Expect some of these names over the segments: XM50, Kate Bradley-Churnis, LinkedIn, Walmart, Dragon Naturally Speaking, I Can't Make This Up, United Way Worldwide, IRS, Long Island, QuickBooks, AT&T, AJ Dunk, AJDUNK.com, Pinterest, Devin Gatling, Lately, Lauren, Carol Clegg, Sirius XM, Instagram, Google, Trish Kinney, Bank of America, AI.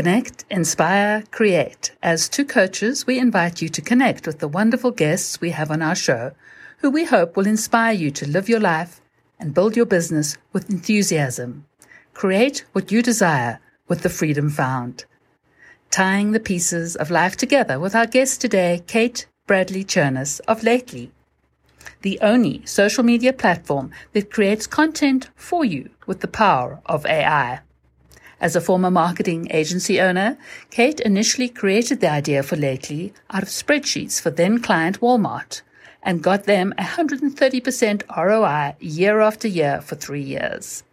Connect, Inspire, Create. As two coaches, we invite you to connect with the wonderful guests we have on our show, who we hope will inspire you to live your life and build your business with enthusiasm. Create what you desire with the freedom found. Tying the pieces of life together with our guest today, Kate Bradley-Churnis of Lately, the only social media platform that creates content for you with the power of AI. As a former marketing agency owner, Kate initially created the idea for Lately out of spreadsheets for then-client Walmart and got them 130% ROI year after year for 3 years.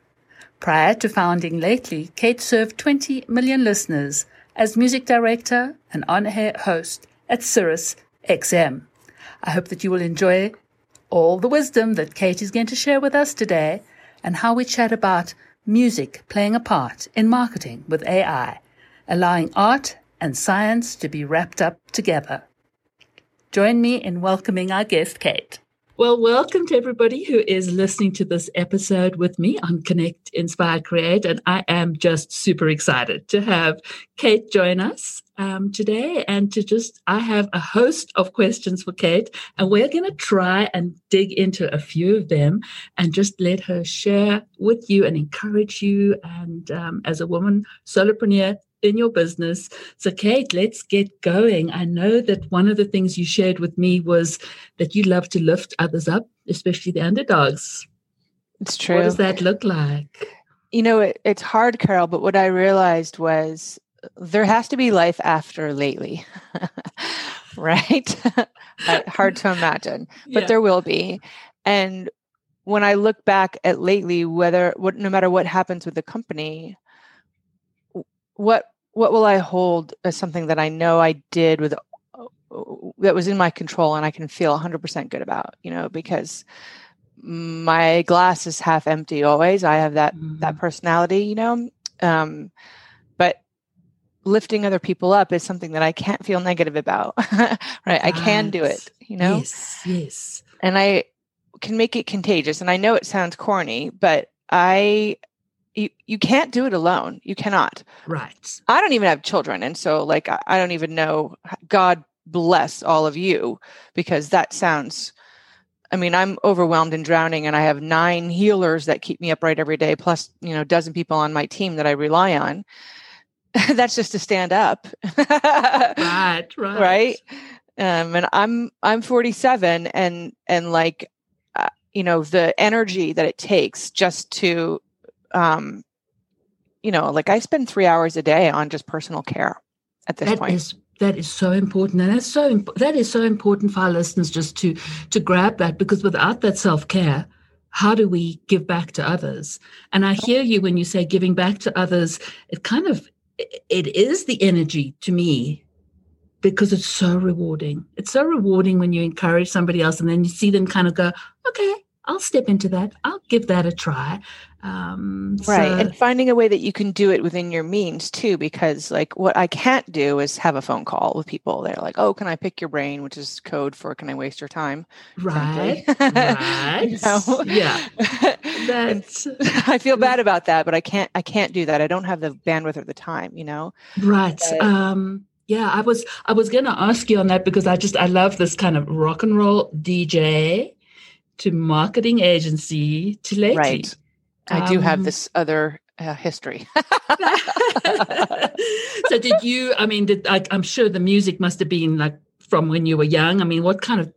Prior to founding Lately, Kate served 20 million listeners as music director and on-air host at Sirius XM. I hope that you will enjoy all the wisdom that Kate is going to share with us today and how we chat about music playing a part in marketing with AI, allowing art and science to be wrapped up together. Join me in welcoming our guest, Kate. Well, welcome to everybody who is listening to this episode with me on Connect, Inspire, Create, and I am just super excited to have Kate join us today and to just, I have a host of questions for Kate, and we're going to try and dig into a few of them and just let her share with you and encourage you and as a woman solopreneur in your business. So Kate, let's get going. I know that one of the things you shared with me was that you love to lift others up, especially the underdogs. It's true. What does that look like? You know, it's hard, Carol, but what I realized was there has to be life after Lately, right? Hard to imagine, but yeah, there will be. And when I look back at Lately, no matter what happens with the company, what will I hold as something that I know I did with that was in my control and I can feel 100% good about, you know, because my glass is half empty always. I have that personality, you know, but lifting other people up is something that I can't feel negative about, right? Yes. I can do it, you know? Yes. And I can make it contagious. And I know it sounds corny, but you can't do it alone. You cannot. Right. I don't even have children. And so like, I don't even know, God bless all of you, because that sounds, I mean, I'm overwhelmed and drowning, and I have 9 healers that keep me upright every day. Plus, you know, a dozen people on my team that I rely on. That's just to stand up. Right. Right. And I'm 47 and like, you know, the energy that it takes just to, you know, like I spend 3 hours a day on just personal care at this point. That is so important. And that is so important for our listeners just to grab that, because without that self-care, how do we give back to others? And I hear you when you say giving back to others, it is the energy to me, because it's so rewarding. It's so rewarding when you encourage somebody else and then you see them kind of go, okay, I'll step into that. I'll give that a try. Right. So. And finding a way that you can do it within your means too, because like what I can't do is have a phone call with people. They're like, oh, can I pick your brain? Which is code for, can I waste your time? Right. Exactly. Right. You know? Yeah. I feel bad about that, but I can't do that. I don't have the bandwidth or the time, you know? Right. Yeah. I was going to ask you on that, because I love this kind of rock and roll DJ to marketing agency to Lately. Right. I do have this other history. So I'm sure the music must have been like from when you were young. I mean, what kind of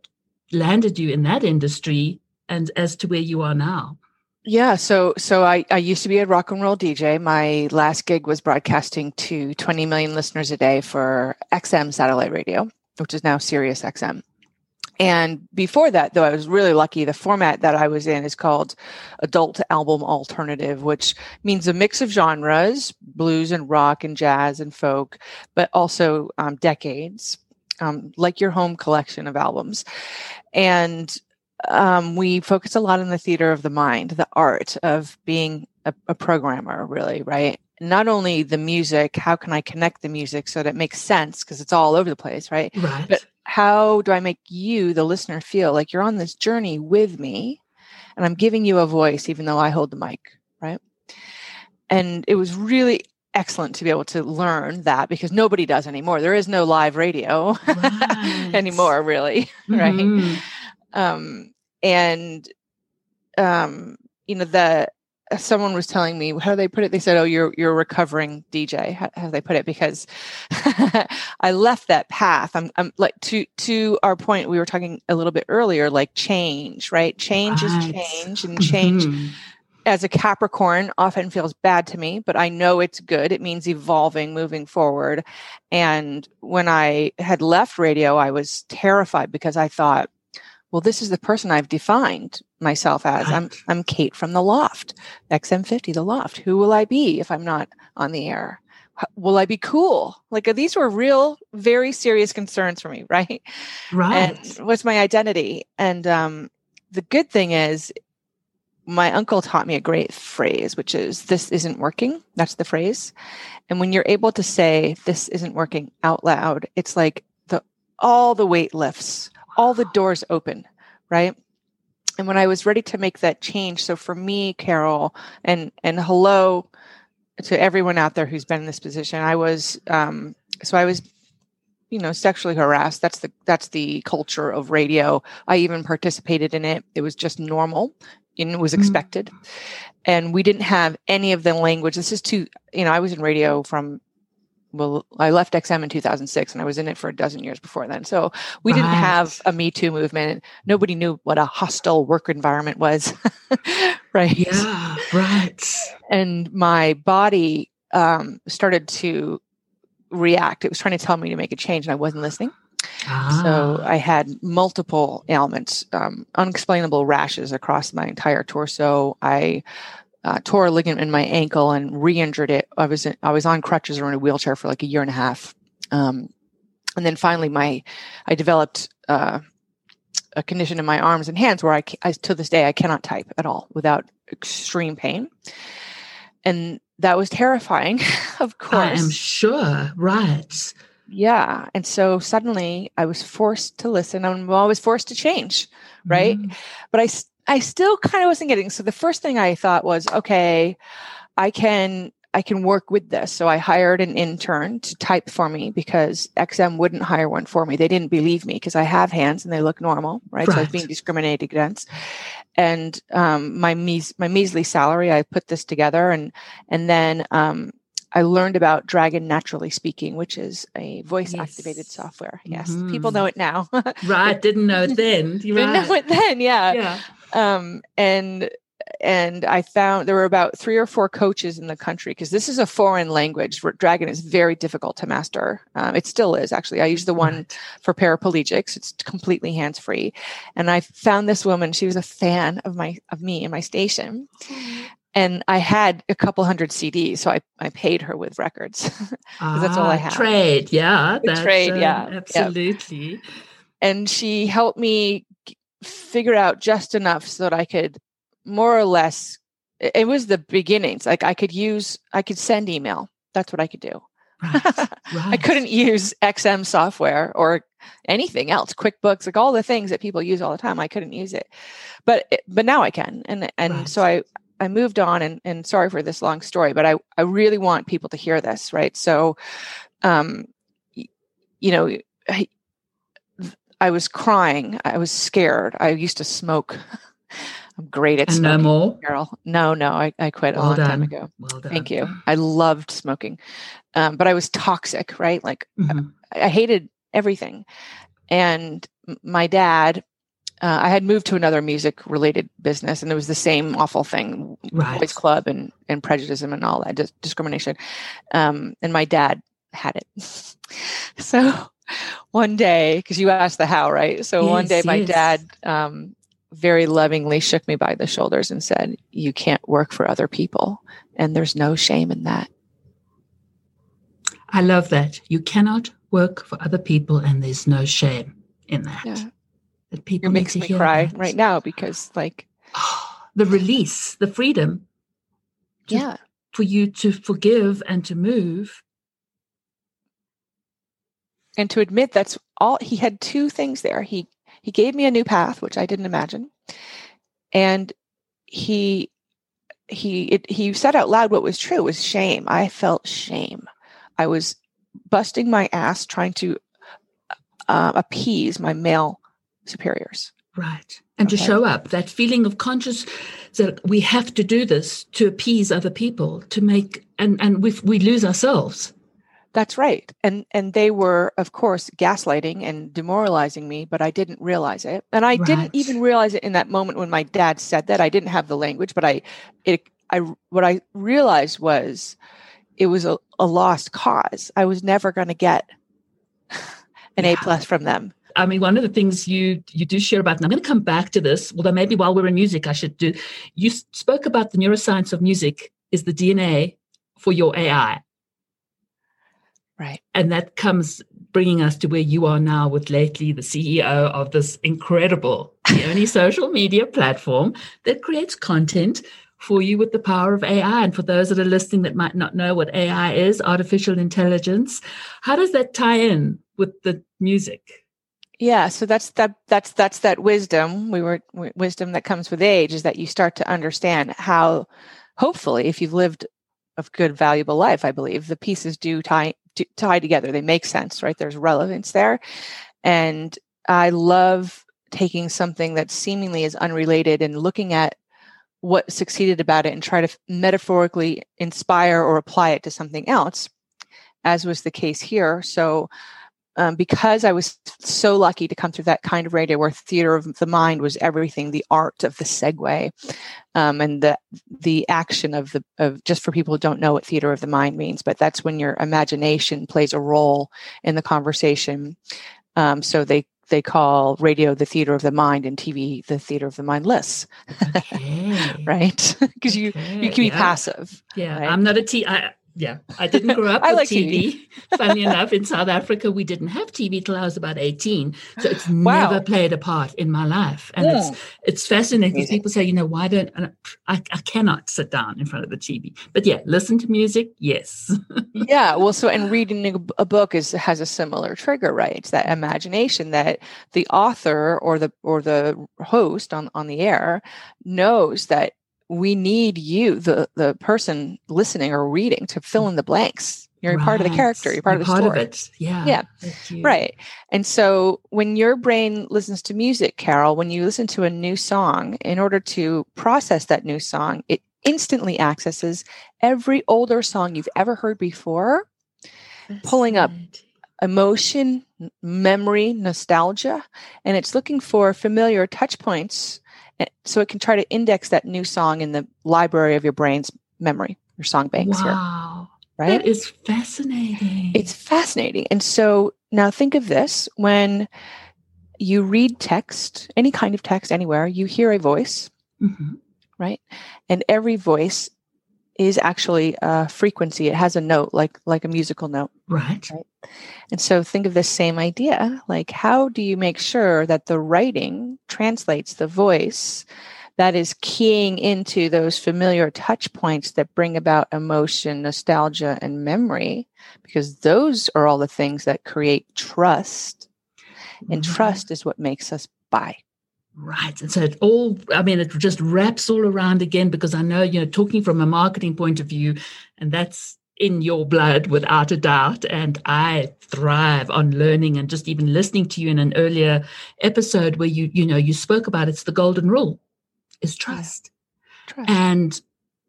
landed you in that industry and as to where you are now? Yeah. So I used to be a rock and roll DJ. My last gig was broadcasting to 20 million listeners a day for XM satellite radio, which is now Sirius XM. And before that, though, I was really lucky. The format that I was in is called Adult Album Alternative, which means a mix of genres, blues and rock and jazz and folk, but also decades, like your home collection of albums. And we focus a lot on the theater of the mind, the art of being a programmer, really, right? Not only the music, how can I connect the music so that it makes sense, because it's all over the place, right? Right. But how do I make you, the listener, feel like you're on this journey with me and I'm giving you a voice even though I hold the mic, right? And it was really excellent to be able to learn that, because nobody does anymore. There is no live radio anymore, really. Mm-hmm. Right. You know, someone was telling me, how do they put it? They said, oh, you're a recovering DJ. How do they put it? Because I left that path. I'm like, to our point, we were talking a little bit earlier, like change, right? Change is change, and change as a Capricorn often feels bad to me, but I know it's good. It means evolving, moving forward. And when I had left radio, I was terrified because I thought, well, this is the person I've defined myself as. I'm Kate from The Loft, XM50, The Loft. Who will I be if I'm not on the air? Will I be cool? Like, these were real, very serious concerns for me, right? Right. And what's my identity? And the good thing is, my uncle taught me a great phrase, which is, this isn't working. That's the phrase. And when you're able to say, this isn't working out loud, it's like all the weight lifts. All the doors open, right? And when I was ready to make that change, so for me, Carol, and hello to everyone out there who's been in this position, I was, sexually harassed. That's the culture of radio. I even participated in it. It was just normal, and it was expected. Mm-hmm. And we didn't have any of the language. This is I was in radio from, well, I left XM in 2006, and I was in it for a dozen years before then. So we didn't have a Me Too movement. Nobody knew what a hostile work environment was, right? Yeah, right. And my body started to react. It was trying to tell me to make a change, and I wasn't listening. So I had multiple ailments, unexplainable rashes across my entire torso. I tore a ligament in my ankle and re-injured it. I was on crutches or in a wheelchair for like a year and a half. And then finally I developed a condition in my arms and hands where I to this day, I cannot type at all without extreme pain. And that was terrifying, of course. I am sure, right. Yeah. And so suddenly I was forced to listen. I'm always forced to change, right? Mm-hmm. But I still kind of wasn't getting. So the first thing I thought was, okay, I can work with this. So I hired an intern to type for me because XM wouldn't hire one for me. They didn't believe me because I have hands and they look normal, right? So I was being discriminated against. And my measly salary, I put this together, and then I learned about Dragon Naturally Speaking, which is a voice-activated software. Yes, people know it now. Right, didn't know it then. Didn't know it then, yeah. And I found there were about 3 or 4 coaches in the country because this is a foreign language. Dragon is very difficult to master. It still is, actually. I use the one for paraplegics. It's completely hands-free. And I found this woman. She was a fan of me and my station. And I had a couple hundred CDs, so I paid her with records. That's all I had. Trade, yeah. Absolutely. Yeah. And she helped me figure out just enough so that I could more or less, it was the beginnings. Like I could send email. That's what I could do. Right. I couldn't use XM software or anything else, QuickBooks, like all the things that people use all the time. I couldn't use it. But now I can. And so I moved on, and sorry for this long story, but I really want people to hear this, right? So, I was crying. I was scared. I used to smoke. I'm great at smoking. And no more? Carol. No, I quit a long time ago. Well done. Thank you. I loved smoking, but I was toxic, right? Like I hated everything. And my dad, I had moved to another music-related business, and it was the same awful thing, Boys Club and prejudice and all that, discrimination. And my dad had it. So one day, because you asked the how, right? So one day my dad very lovingly shook me by the shoulders and said, you can't work for other people, and there's no shame in that. I love that. You cannot work for other people, and there's no shame in that. Yeah. It makes me cry right now because, like, the release, the freedom, for you to forgive and to move, and to admit that's all. He had two things there. He gave me a new path, which I didn't imagine, and he he said out loud what was true was shame. I felt shame. I was busting my ass trying to appease my male superiors. Right. And to show up, that feeling of conscious that we have to do this to appease other people, to make, and we lose ourselves. That's right. And they were, of course, gaslighting and demoralizing me, but I didn't realize it. And I didn't even realize it in that moment when my dad said that. I didn't have the language, but what I realized was it was a lost cause. I was never going to get an A+ from them. I mean, one of the things you do share about, and I'm going to come back to this, although maybe while we're in music, I should do, you spoke about the neuroscience of music is the DNA for your AI. Right. And that comes bringing us to where you are now with Lately, the CEO of this incredible, the only social media platform that creates content for you with the power of AI. And for those that are listening that might not know what AI is, artificial intelligence, how does that tie in with the music? Yeah, so that's that wisdom. Wisdom that comes with age is that you start to understand how, hopefully, if you've lived a good, valuable life, I believe the pieces do tie together. They make sense, right? There's relevance there, and I love taking something that seemingly is unrelated and looking at what succeeded about it and try to metaphorically inspire or apply it to something else, as was the case here. So. Because I was so lucky to come through that kind of radio where theater of the mind was everything, the art of the segue, and the action of just for people who don't know what theater of the mind means, but that's when your imagination plays a role in the conversation. So they call radio the theater of the mind and TV the theater of the mindless, okay. Right? Because you can be passive. Yeah, right? I'm not a Yeah, I didn't grow up with TV. Funnily enough, in South Africa, we didn't have TV till I was about 18. So it's never played a part in my life. And it's fascinating because people say, you know, why don't I cannot sit down in front of the TV. But yeah, listen to music, yes. Yeah, well, so and reading a book has a similar trigger, right? It's that imagination that the author or the host on the air knows that we need you, the person listening or reading, to fill in the blanks. You're part of the character. You're part of the story. Part of it. Yeah. Right. And so when your brain listens to music, Carol, when you listen to a new song, in order to process that new song, it instantly accesses every older song you've ever heard before, pulling up emotion, memory, nostalgia, and it's looking for familiar touch points. So it can try to index that new song in the library of your brain's memory, your song banks here. Wow. Right? That is fascinating. It's fascinating. And so now think of this. When you read text, any kind of text anywhere, you hear a voice, right? And every voice is actually a frequency. It has a note, like a musical note. Right. And so think of the same idea. Like, how do you make sure that the writing translates the voice that is keying into those familiar touch points that bring about emotion, nostalgia, and memory? Because those are all the things that create trust. And trust is what makes us buy. Right. And so it just wraps all around again, because I know, you know, talking from a marketing point of view, and that's in your blood without a doubt. And I thrive on learning, and just even listening to you in an earlier episode where you spoke about it's the golden rule is trust. Yeah. Trust. And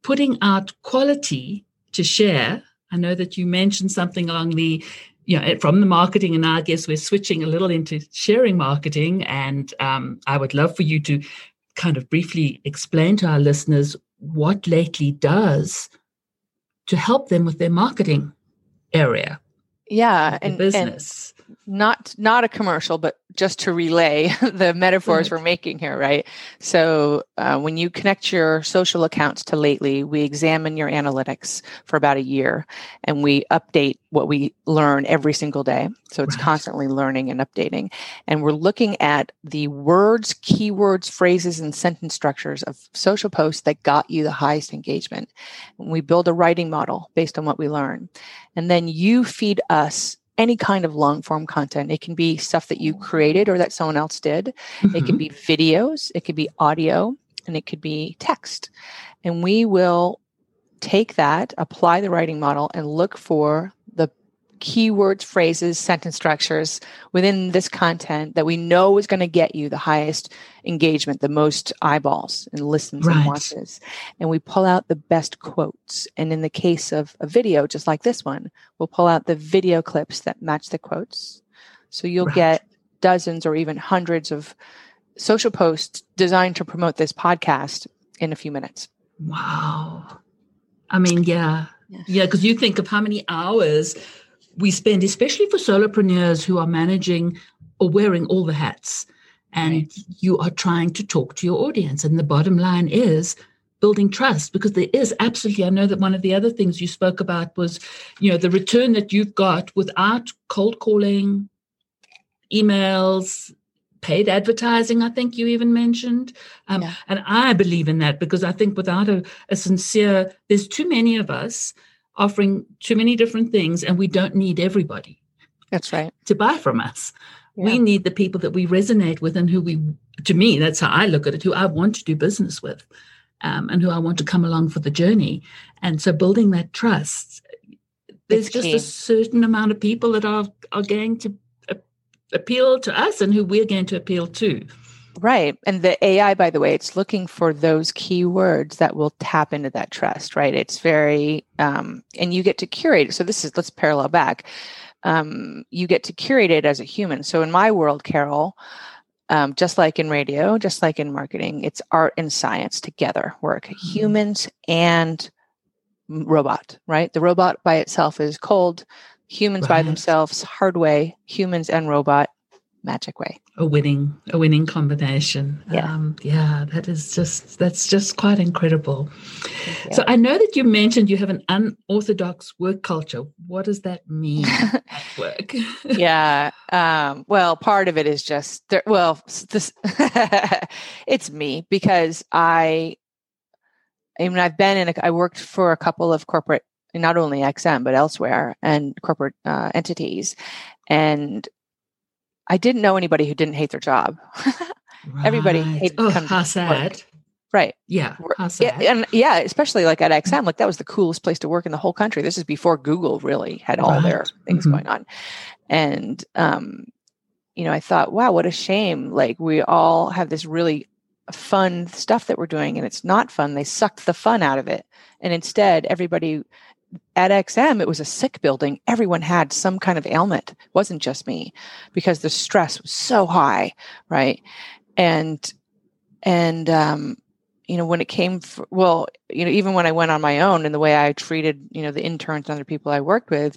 putting out quality to share. I know that you mentioned something along the, you know, from the marketing, and I guess we're switching a little into sharing marketing. And I would love for you to kind of briefly explain to our listeners what Lately does to help them with their marketing area. Yeah, and business. And not a commercial, but just to relay the metaphors we're making here, right? So when you connect your social accounts to Lately, we examine your analytics for about a year, and we update what we learn every single day. So it's constantly learning and updating. And we're looking at the words, keywords, phrases, and sentence structures of social posts that got you the highest engagement. And we build a writing model based on what we learn. And then you feed us any kind of long form content. It can be stuff that you created or that someone else did. It can be videos, it could be audio, and it could be text. And we will take that, apply the writing model, and look for the keywords, phrases, sentence structures within this content that we know is going to get you the highest engagement, the most eyeballs and listens and watches. And we pull out the best quotes. And in the case of a video, just like this one, we'll pull out the video clips that match the quotes. So you'll get dozens or even hundreds of social posts designed to promote this podcast in a few minutes. Wow. I mean, yeah, because you think of how many hours we spend, especially for solopreneurs who are managing or wearing all the hats, and you are trying to talk to your audience. And the bottom line is building trust, because there is absolutely, I know that one of the other things you spoke about was, you know, the return that you've got without cold calling, emails, paid advertising, I think you even mentioned. And I believe in that, because I think without a sincere, there's too many of us offering too many different things, and we don't need everybody to buy from us. Yeah. We need the people that we resonate with and who we, to me, that's how I look at it, who I want to do business with, and who I want to come along for the journey. And so building that trust, there's just a certain amount of people that are going to appeal to us and who we're going to appeal to. Right. And the AI, by the way, it's looking for those keywords that will tap into that trust, right? It's very, and you get to curate it. So this is, let's parallel back. You get to curate it as a human. So in my world, Carol, just like in radio, just like in marketing, it's art and science together work, humans and robot, right? The robot by itself is cold. Humans by themselves, hard way. Humans and robot, magic way. A winning combination. Yeah, that is just, that's just quite incredible. Yeah. So I know that you mentioned you have an unorthodox work culture. What does that mean? Work. Well, part of it is just it's me, because I've been in. I worked for a couple of corporate, not only XM, but elsewhere, and corporate entities. And I didn't know anybody who didn't hate their job. Everybody hated how sad. Work. Right. Yeah. How sad. And especially like at XM, like that was the coolest place to work in the whole country. This is before Google really had all their things going on. And, you know, I thought, wow, what a shame. Like we all have this really fun stuff that we're doing and it's not fun. They sucked the fun out of it. And instead, everybody... At XM, it was a sick building. Everyone had some kind of ailment. It wasn't just me, because the stress was so high, right? And you know, when it came, even when I went on my own and the way I treated, you know, the interns and other people I worked with,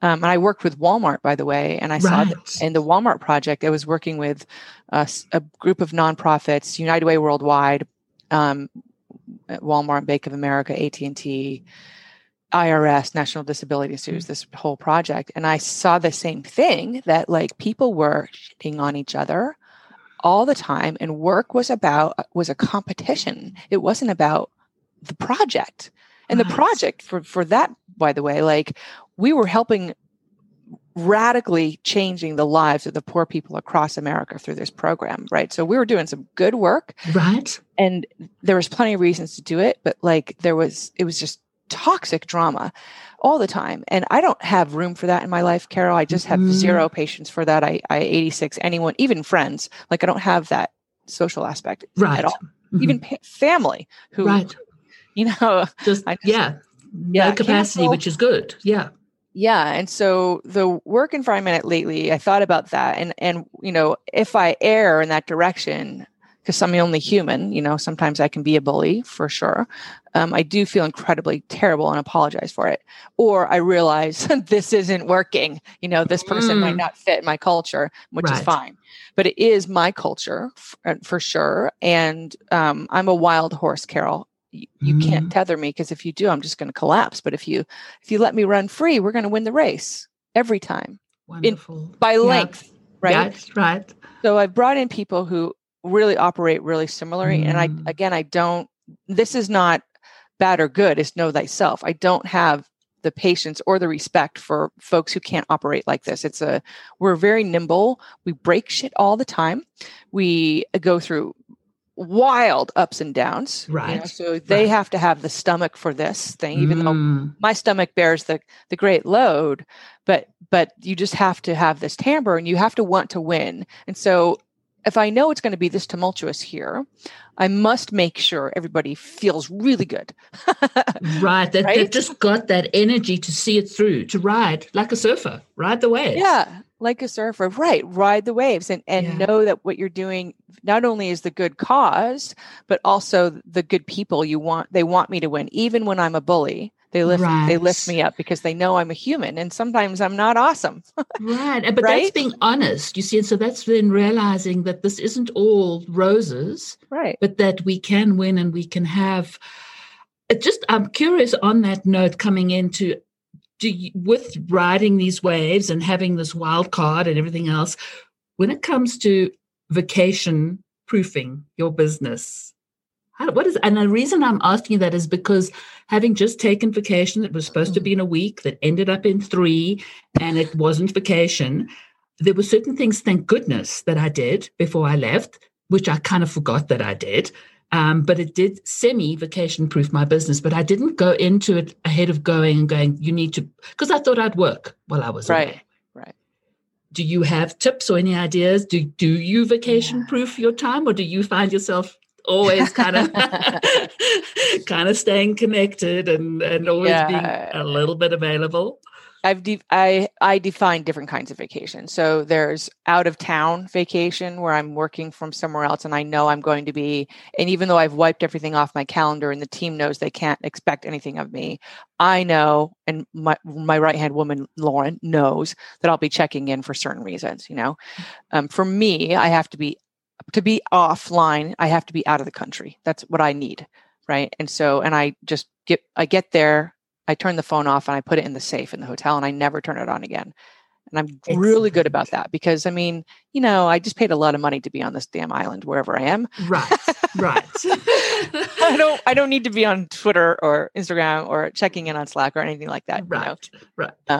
and I worked with Walmart, by the way, and I saw that in the Walmart project, I was working with a group of nonprofits, United Way Worldwide, Walmart, Bank of America, AT&T, IRS, National Disability Sues, this whole project. And I saw the same thing, that like people were shitting on each other all the time. And work was a competition. It wasn't about the project. And the project for that, by the way, like we were helping radically changing the lives of the poor people across America through this program, right? So we were doing some good work. Right. And there was plenty of reasons to do it, but like it was just toxic drama all the time. And I don't have room for that in my life, Carol. I just have zero patience for that. I 86, anyone, even friends, like I don't have that social aspect at all. Mm-hmm. Even family who, you know, no capacity, which is good. Yeah. Yeah. And so the work environment at Lately, I thought about that. And, you know, if I err in that direction, because I'm the only human, you know, sometimes I can be a bully for sure. I do feel incredibly terrible and apologize for it. Or I realize this isn't working. You know, this person might not fit my culture, which is fine. But it is my culture for sure. And I'm a wild horse, Carol. You can't tether me, because if you do, I'm just going to collapse. But if you let me run free, we're going to win the race every time. Wonderful. By length, right? That's right. So I've brought in people who really operate really similarly. And this is not bad or good. It's know thyself. I don't have the patience or the respect for folks who can't operate like this. We're very nimble. We break shit all the time. We go through wild ups and downs. Right. You know, so they have to have the stomach for this thing, even though my stomach bears the great load, but you just have to have this timbre and you have to want to win. And so if I know it's going to be this tumultuous here, I must make sure everybody feels really good. Right. That they've just got that energy to see it through, to ride like a surfer, ride the waves. Yeah. Like a surfer, right? Ride the waves and know that what you're doing not only is the good cause, but also the good people you want. They want me to win, even when I'm a bully. They lift me up because they know I'm a human, and sometimes I'm not awesome. Right, but that's being honest, you see. And so that's then realizing that this isn't all roses, right? But that we can win and we can have. I'm curious on that note coming into. With riding these waves and having this wild card and everything else, when it comes to vacation proofing your business, and the reason I'm asking that is because having just taken vacation that was supposed to be in a week that ended up in 3, and it wasn't vacation, there were certain things, thank goodness, that I did before I left, which I kind of forgot that I did. But it did semi-vacation proof my business, but I didn't go into it ahead of going, you need to, because I thought I'd work while I was away. Right. Do you have tips or any ideas? Do you vacation proof your time, or do you find yourself always kind of staying connected and always being a little bit available? I define different kinds of vacation. So there's out of town vacation where I'm working from somewhere else and I know I'm going to be, and even though I've wiped everything off my calendar and the team knows they can't expect anything of me, I know, and my right-hand woman, Lauren, knows that I'll be checking in for certain reasons, you know. For me, I have to be offline, I have to be out of the country. That's what I need, right? And so, and I get there, I turn the phone off and I put it in the safe in the hotel and I never turn it on again. And I'm really good about that because, I mean, you know, I just paid a lot of money to be on this damn island wherever I am. Right. I don't need to be on Twitter or Instagram or checking in on Slack or anything like that. Right. You know? Right.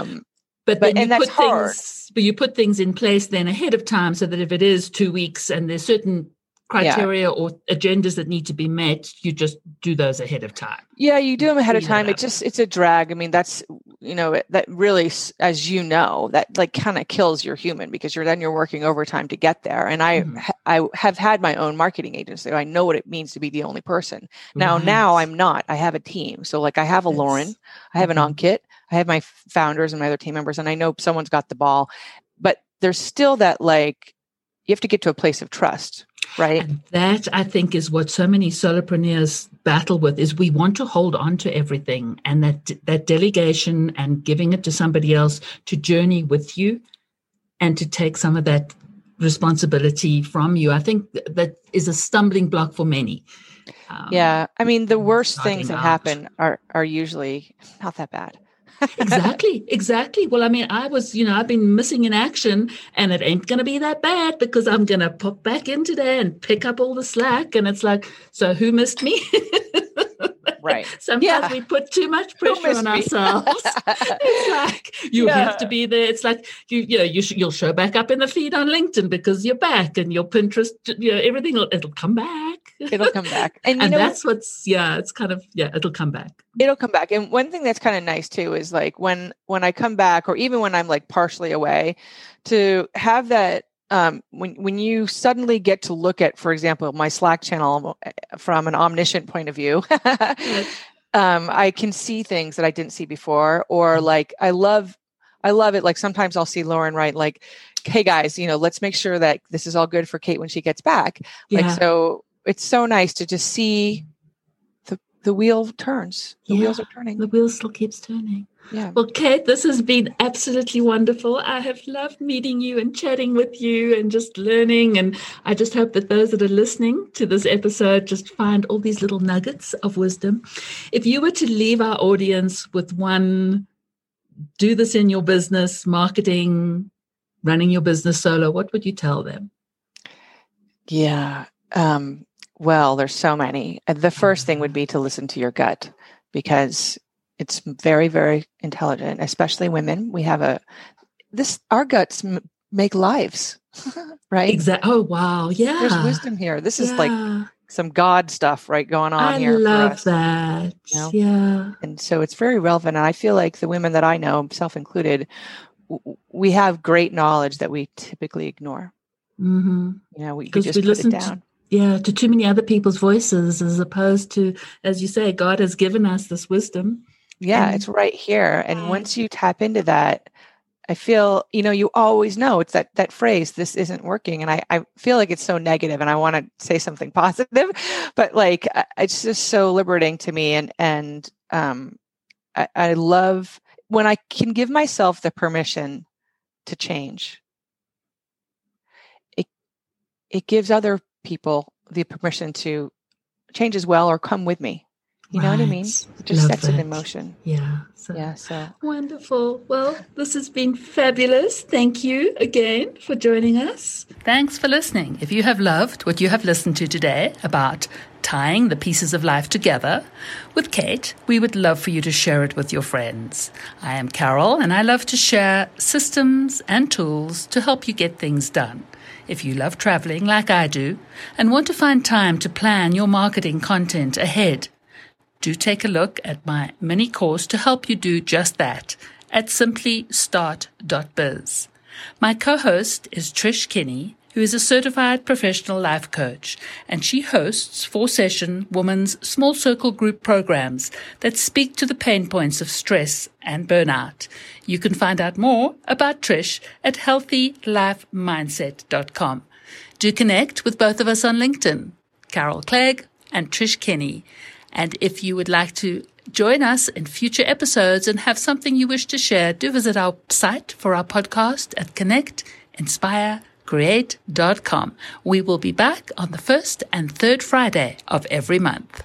But you put things in place then ahead of time so that if it is 2 weeks and there's certain criteria or agendas that need to be met, you just do those ahead of time. Yeah, you do them ahead of time. It's a drag. I mean, that's, you know, that really, as you know, that like kind of kills your human because you're working overtime to get there. And I have had my own marketing agency. I know what it means to be the only person. Now I'm not. I have a team. So like I have a Lauren, I have an Onkit, I have my founders and my other team members, and I know someone's got the ball, but there's still that like, you have to get to a place of trust. Right. And that, I think, is what so many solopreneurs battle with, is we want to hold on to everything, and that delegation and giving it to somebody else to journey with you and to take some of that responsibility from you. I think that is a stumbling block for many. I mean, the worst things that happen are usually not that bad. Exactly. Well, I mean, I've been missing in action, and it ain't going to be that bad because I'm going to pop back in today and pick up all the slack. And it's like, so who missed me? Right. Sometimes we put too much pressure on ourselves. It's like, you have to be there. It's like, you'll show back up in the feed on LinkedIn because you're back, and your Pinterest, you know, everything, it'll come back. It'll come back. And that's it'll come back. It'll come back. And one thing that's kind of nice too is like when I come back, or even when I'm like partially away, to have that when you suddenly get to look at, for example, my Slack channel from an omniscient point of view, I can see things that I didn't see before, or like I love it. Like sometimes I'll see Lauren write like, "Hey guys, you know, let's make sure that this is all good for Kate when she gets back." Yeah. Like so. It's so nice to just see the wheel turns. The wheels are turning. The wheel still keeps turning. Yeah. Well, Kate, this has been absolutely wonderful. I have loved meeting you and chatting with you and just learning. And I just hope that those that are listening to this episode just find all these little nuggets of wisdom. If you were to leave our audience with one, do this in your business, marketing, running your business solo, what would you tell them? Yeah. Well, there's so many. The first thing would be to listen to your gut, because it's very, very intelligent, especially women. We have our guts make lives, right? Exactly. Oh, wow. Yeah. There's wisdom here. This is like some God stuff, right, going on here. I love that. You know? Yeah. And so it's very relevant. And I feel like the women that I know, self included, we have great knowledge that we typically ignore. Mm-hmm. You know, we could just put it down. To too many other people's voices, as opposed to, as you say, God has given us this wisdom. Yeah, it's right here. And once you tap into that, I feel, you know, you always know, it's that phrase, this isn't working. And I feel like it's so negative and I want to say something positive, but like, it's just so liberating to me. And I love when I can give myself the permission to change. It gives other people the permission to change as well, or come with me. You know what I mean? It just sets it in motion. Yeah. So wonderful. Well, this has been fabulous. Thank you again for joining us. Thanks for listening. If you have loved what you have listened to today about tying the pieces of life together with Kate, we would love for you to share it with your friends. I am Carol, and I love to share systems and tools to help you get things done. If you love traveling like I do and want to find time to plan your marketing content ahead, do take a look at my mini course to help you do just that at simplystart.biz. My co-host is Trish Kinney, who is a certified professional life coach, and she hosts 4-session women's small circle group programs that speak to the pain points of stress and burnout. You can find out more about Trish at healthylifemindset.com. Do connect with both of us on LinkedIn, Carol Clegg and Trish Kinney. And if you would like to join us in future episodes and have something you wish to share, do visit our site for our podcast at connectinspirecreate.com. We will be back on the first and third Friday of every month.